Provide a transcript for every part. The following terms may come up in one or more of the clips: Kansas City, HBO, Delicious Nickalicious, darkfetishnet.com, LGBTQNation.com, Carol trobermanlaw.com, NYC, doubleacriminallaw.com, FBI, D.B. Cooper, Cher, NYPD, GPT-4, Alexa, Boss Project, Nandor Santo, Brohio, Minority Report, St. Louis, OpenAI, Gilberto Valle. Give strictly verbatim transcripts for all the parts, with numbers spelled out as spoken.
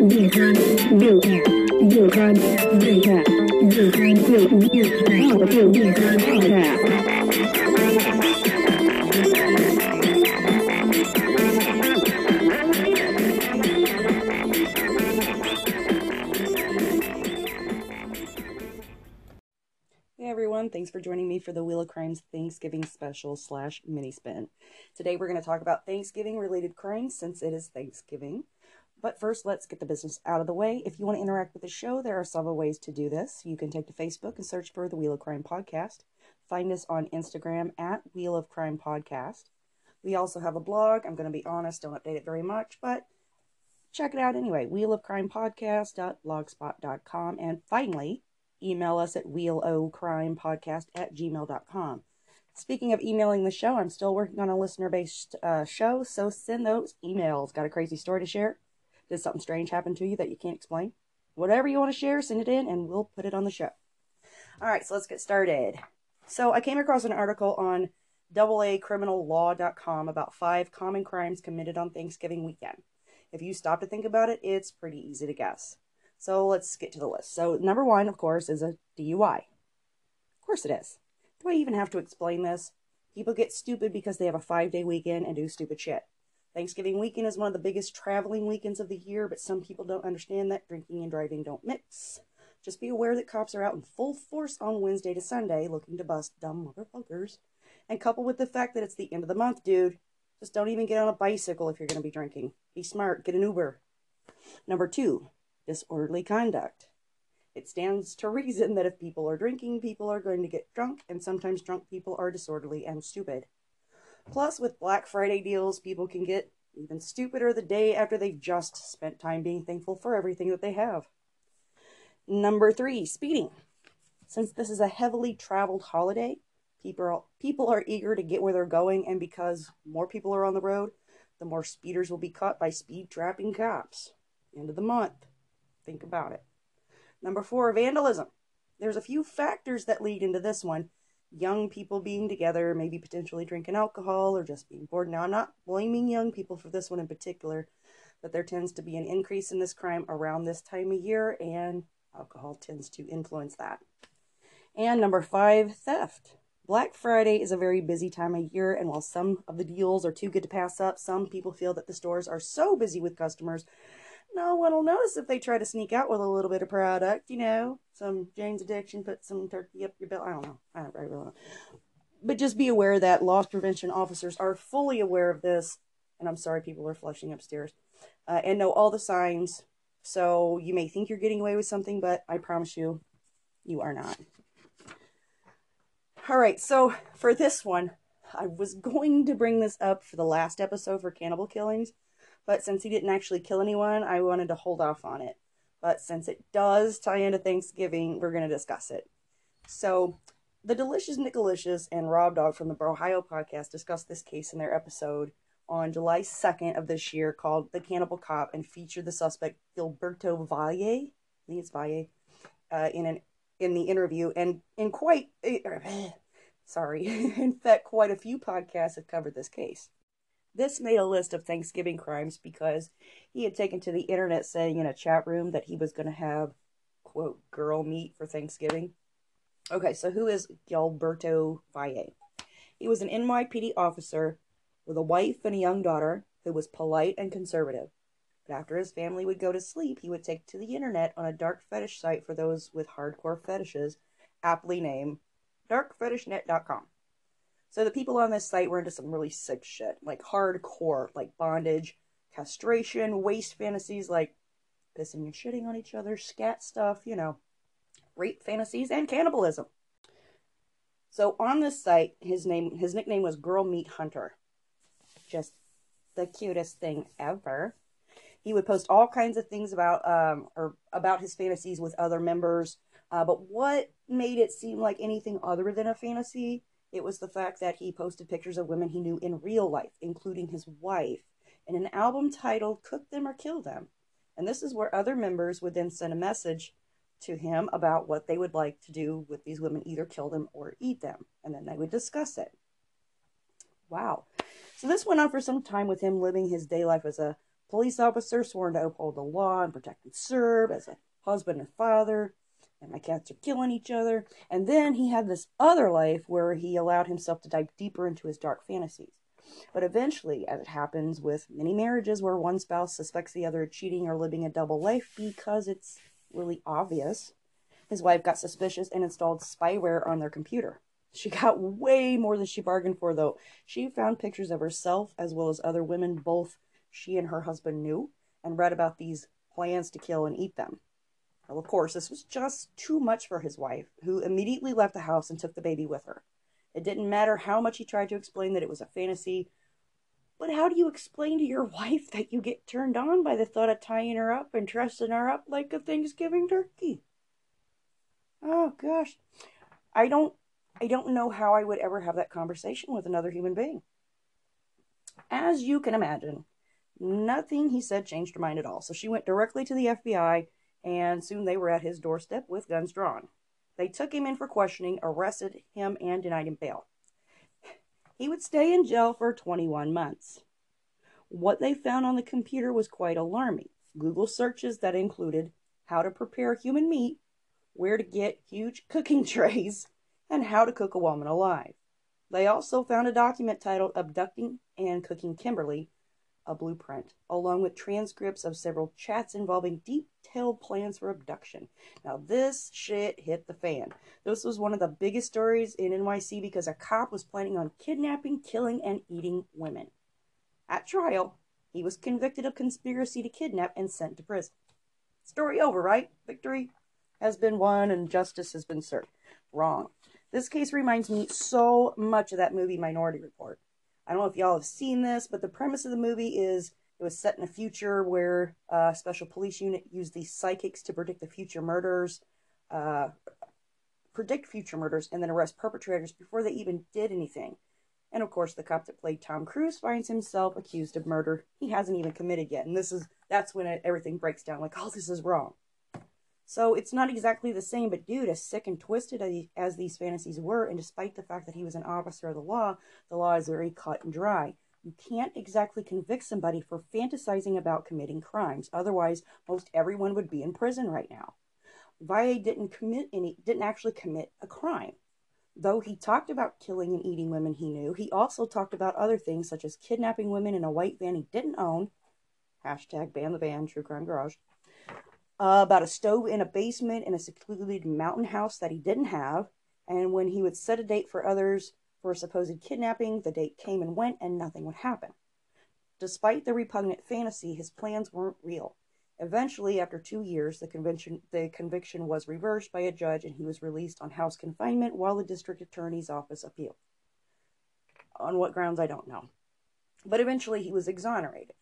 Hey everyone, thanks for joining me for the Wheel of Crimes Thanksgiving special slash mini spin. Today we're going to talk about Thanksgiving related crimes since it is Thanksgiving. But first, let's get the business out of the way. If you want to interact with the show, there are several ways to do this. You can take to Facebook and search for The Wheel of Crime Podcast. Find us on Instagram at Wheel of Crime Podcast. We also have a blog. I'm going to be honest, don't update it very much, but check it out anyway. wheel of crime podcast dot blogspot dot com. And finally, email us at wheel o crime podcast at gmail dot com. Speaking of emailing the show, I'm still working on a listener-based uh, show, so send those emails. Got a crazy story to share? Did something strange happen to you that you can't explain? Whatever you want to share, send it in and we'll put it on the show. All right, so let's get started. So I came across an article on double A criminal law dot com about five common crimes committed on Thanksgiving weekend. If you stop to think about it, it's pretty easy to guess. So let's get to the list. So number one, of course, is a D U I. Of course it is. Do I even have to explain this? People get stupid because they have a five-day weekend and do stupid shit. Thanksgiving weekend is one of the biggest traveling weekends of the year, but some people don't understand that drinking and driving don't mix. Just be aware that cops are out in full force on Wednesday to Sunday looking to bust dumb motherfuckers. And coupled with the fact that it's the end of the month, dude, just don't even get on a bicycle if you're going to be drinking. Be smart. Get an Uber. Number two, disorderly conduct. It stands to reason that if people are drinking, people are going to get drunk, and sometimes drunk people are disorderly and stupid. Plus, with Black Friday deals, people can get even stupider the day after they've just spent time being thankful for everything that they have. Number three, speeding. Since this is a heavily traveled holiday, people are, people are eager to get where they're going, and because more people are on the road, the more speeders will be caught by speed-trapping cops. End of the month. Think about it. Number four, vandalism. There's a few factors that lead into this one. Young people being together, maybe potentially drinking alcohol or just being bored. Now, I'm not blaming young people for this one in particular, but there tends to be an increase in this crime around this time of year, and alcohol tends to influence that. And number five, theft. Black Friday is a very busy time of year, and while some of the deals are too good to pass up, some people feel that the stores are so busy with customers, no one will notice if they try to sneak out with a little bit of product, you know, some Jane's Addiction, put some turkey up your bill. I don't know. I don't really know. But just be aware that loss prevention officers are fully aware of this. And I'm sorry, people are flushing upstairs uh, and know all the signs. So you may think you're getting away with something, but I promise you, you are not. All right. So for this one, I was going to bring this up for the last episode for cannibal killings. But since he didn't actually kill anyone, I wanted to hold off on it. But since it does tie into Thanksgiving, we're going to discuss it. So the Delicious Nickalicious and Rob Dog from the Brohio podcast discussed this case in their episode on July second of this year called The Cannibal Cop, and featured the suspect Gilberto Valle, I think it's Valle, uh, in an in the interview. And in quite, uh, sorry, in fact, quite a few podcasts have covered this case. This made a list of Thanksgiving crimes because he had taken to the internet saying in a chat room that he was going to have, quote, girl meat for Thanksgiving. Okay, so who is Gilberto Valle? He was an N Y P D officer with a wife and a young daughter who was polite and conservative. But after his family would go to sleep, he would take to the internet on a dark fetish site for those with hardcore fetishes, aptly named dark fetish net dot com. So the people on this site were into some really sick shit, like hardcore, like bondage, castration, waste fantasies, like pissing and shitting on each other, scat stuff, you know, rape fantasies, and cannibalism. So on this site, his name, his nickname was Girl Meat Hunter. Just the cutest thing ever. He would post all kinds of things about, um, or about his fantasies with other members. Uh, but what made it seem like anything other than a fantasy? It was the fact that he posted pictures of women he knew in real life, including his wife, in an album titled Cook Them or Kill Them. And this is where other members would then send a message to him about what they would like to do with these women, either kill them or eat them. And then they would discuss it. Wow. So this went on for some time with him living his day life as a police officer sworn to uphold the law and protect and serve as a husband and father, and my cats are killing each other. And then he had this other life where he allowed himself to dive deeper into his dark fantasies. But eventually, as it happens with many marriages where one spouse suspects the other of cheating or living a double life because it's really obvious, his wife got suspicious and installed spyware on their computer. She got way more than she bargained for, though. She found pictures of herself as well as other women both she and her husband knew, and read about these plans to kill and eat them. Well, of course, this was just too much for his wife, who immediately left the house and took the baby with her. It didn't matter how much he tried to explain that it was a fantasy. But how do you explain to your wife that you get turned on by the thought of tying her up and dressing her up like a Thanksgiving turkey? Oh, gosh. I don't, I don't know how I would ever have that conversation with another human being. As you can imagine, nothing he said changed her mind at all. So she went directly to the F B I, and soon they were at his doorstep with guns drawn. They took him in for questioning, arrested him, and denied him bail. He would stay in jail for twenty-one months. What they found on the computer was quite alarming. Google searches that included how to prepare human meat, where to get huge cooking trays, and how to cook a woman alive. They also found a document titled Abducting and Cooking Kimberly, a blueprint, along with transcripts of several chats involving detailed plans for abduction. Now, this shit hit the fan. This was one of the biggest stories in N Y C because a cop was planning on kidnapping, killing, and eating women. At trial, he was convicted of conspiracy to kidnap and sent to prison. Story over, right? Victory has been won and justice has been served. Wrong. This case reminds me so much of that movie Minority Report. I don't know if y'all have seen this, but the premise of the movie is it was set in a future where a uh, special police unit used these psychics to predict the future murders, uh, predict future murders, and then arrest perpetrators before they even did anything. And of course, the cop that played Tom Cruise finds himself accused of murder he hasn't even committed yet. And this is that's when it, everything breaks down. Like, oh, this is wrong. So it's not exactly the same, but dude, as sick and twisted as these fantasies were, and despite the fact that he was an officer of the law, the law is very cut and dry. You can't exactly convict somebody for fantasizing about committing crimes. Otherwise, most everyone would be in prison right now. Valle didn't commit any, didn't actually commit a crime. Though he talked about killing and eating women he knew, he also talked about other things such as kidnapping women in a white van he didn't own. Hashtag ban the van, True Crime Garage. Uh, about a stove in a basement in a secluded mountain house that he didn't have. And when he would set a date for others for a supposed kidnapping, the date came and went and nothing would happen. Despite the repugnant fantasy, his plans weren't real. Eventually, after two years, the convention, the conviction was reversed by a judge and he was released on house confinement while the district attorney's office appealed. On what grounds, I don't know. But eventually he was exonerated.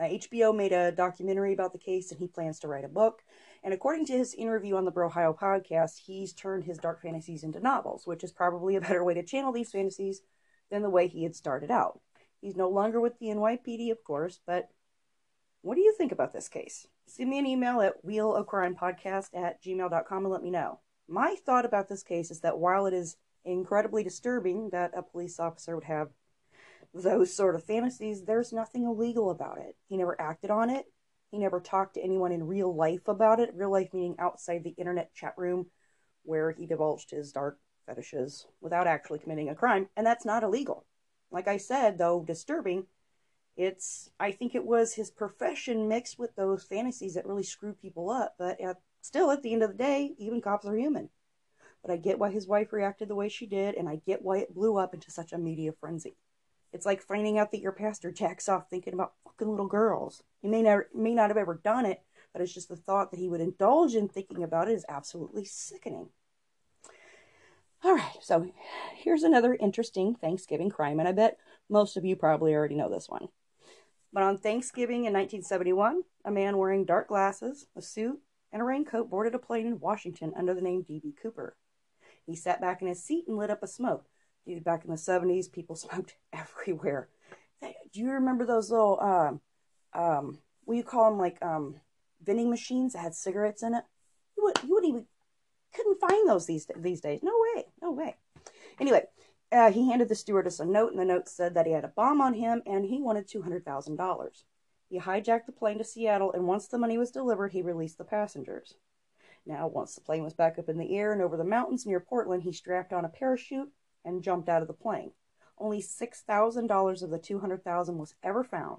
Uh, H B O made a documentary about the case, and he plans to write a book. And according to his interview on the Brohio podcast, he's turned his dark fantasies into novels, which is probably a better way to channel these fantasies than the way he had started out. He's no longer with the N Y P D, of course, but what do you think about this case? Send me an email at wheel of crime podcast at gmail dot com and let me know. My thought about this case is that while it is incredibly disturbing that a police officer would have those sort of fantasies, there's nothing illegal about it. He never acted on it. He never talked to anyone in real life about it. Real life meaning outside the internet chat room where he divulged his dark fetishes without actually committing a crime. And that's not illegal. Like I said, though disturbing, it's, I think it was his profession mixed with those fantasies that really screw people up. But at, still, at the end of the day, even cops are human. But I get why his wife reacted the way she did, and I get why it blew up into such a media frenzy. It's like finding out that your pastor jacks off thinking about fucking little girls. He may not, may not have ever done it, but it's just the thought that he would indulge in thinking about it is absolutely sickening. All right, so here's another interesting Thanksgiving crime, and I bet most of you probably already know this one. But on Thanksgiving in nineteen seventy-one, a man wearing dark glasses, a suit, and a raincoat boarded a plane in Washington under the name D B Cooper. He sat back in his seat and lit up a smoke. Dude, back in the seventies, people smoked everywhere. They, do you remember those little, um, um, what do you call them, like, um, vending machines that had cigarettes in it? You wouldn't, you wouldn't even, couldn't find those these, these days. No way, no way. Anyway, uh, he handed the stewardess a note, and the note said that he had a bomb on him, and he wanted two hundred thousand dollars. He hijacked the plane to Seattle, and once the money was delivered, he released the passengers. Now, once the plane was back up in the air and over the mountains near Portland, he strapped on a parachute and jumped out of the plane. Only six thousand dollars of the two hundred thousand dollars was ever found.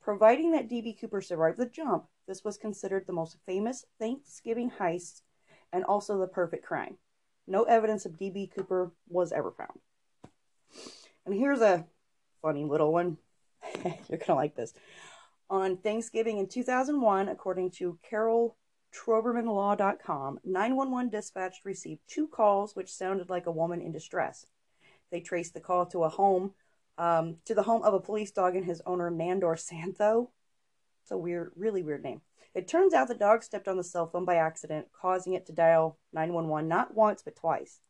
Providing that D B. Cooper survived the jump, this was considered the most famous Thanksgiving heist and also the perfect crime. No evidence of D B. Cooper was ever found. And here's a funny little one. You're going to like this. On Thanksgiving in two thousand one, according to Carol troberman law dot com, nine one one dispatch received two calls which sounded like a woman in distress. They traced the call to a home, um, to the home of a police dog and his owner, Nandor Santo. It's a weird, really weird name. It turns out the dog stepped on the cell phone by accident, causing it to dial nine one one not once, but twice.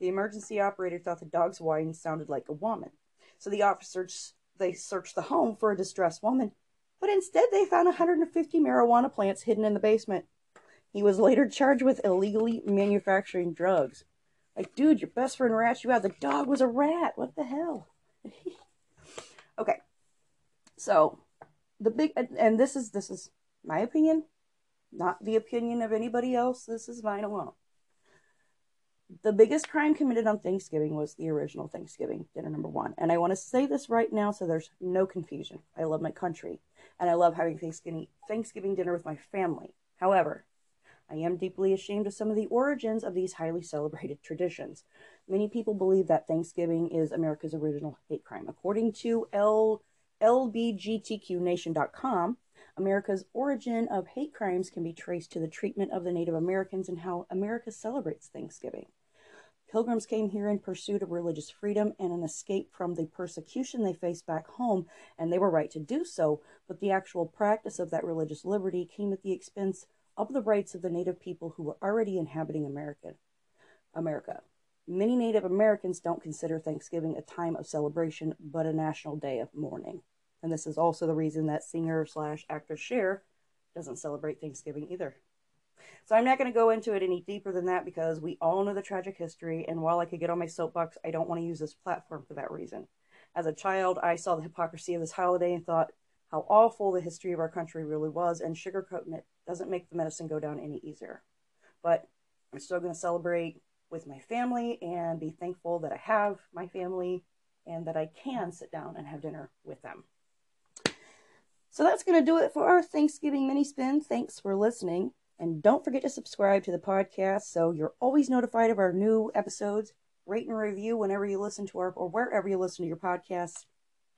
The emergency operator thought the dog's whine sounded like a woman. So the officers, they searched the home for a distressed woman, but instead they found one hundred fifty marijuana plants hidden in the basement. He was later charged with illegally manufacturing drugs. Like, dude, your best friend rats you out. The dog was a rat. What the hell? Okay. So, the big, and, and this is, this is my opinion, not the opinion of anybody else. This is mine alone. The biggest crime committed on Thanksgiving was the original Thanksgiving dinner number one. And I want to say this right now so there's no confusion. I love my country, and I love having Thanksgiving, Thanksgiving dinner with my family. However, I am deeply ashamed of some of the origins of these highly celebrated traditions. Many people believe that Thanksgiving is America's original hate crime. According to L G B T Q Nation dot com, America's origin of hate crimes can be traced to the treatment of the Native Americans and how America celebrates Thanksgiving. Pilgrims came here in pursuit of religious freedom and an escape from the persecution they faced back home, and they were right to do so, but the actual practice of that religious liberty came at the expense of the rights of the Native people who were already inhabiting America. America. Many Native Americans don't consider Thanksgiving a time of celebration, but a national day of mourning. And this is also the reason that singer slash actor Cher doesn't celebrate Thanksgiving either. So I'm not going to go into it any deeper than that because we all know the tragic history, and while I could get on my soapbox, I don't want to use this platform for that reason. As a child, I saw the hypocrisy of this holiday and thought how awful the history of our country really was, and sugarcoating it doesn't make the medicine go down any easier. But I'm still going to celebrate with my family and be thankful that I have my family and that I can sit down and have dinner with them. So that's going to do it for our Thanksgiving mini spin. Thanks for listening. And don't forget to subscribe to the podcast so you're always notified of our new episodes. Rate and review whenever you listen to our, or wherever you listen to your podcasts.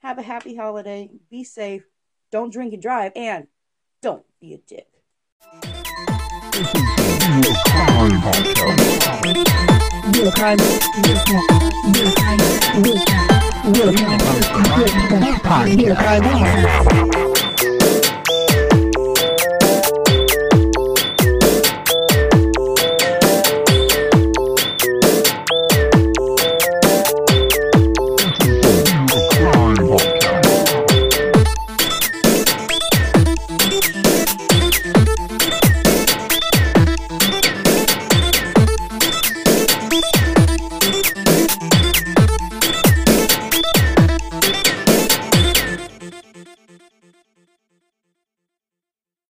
Have a happy holiday. Be safe. Don't drink and drive, and don't be a dick.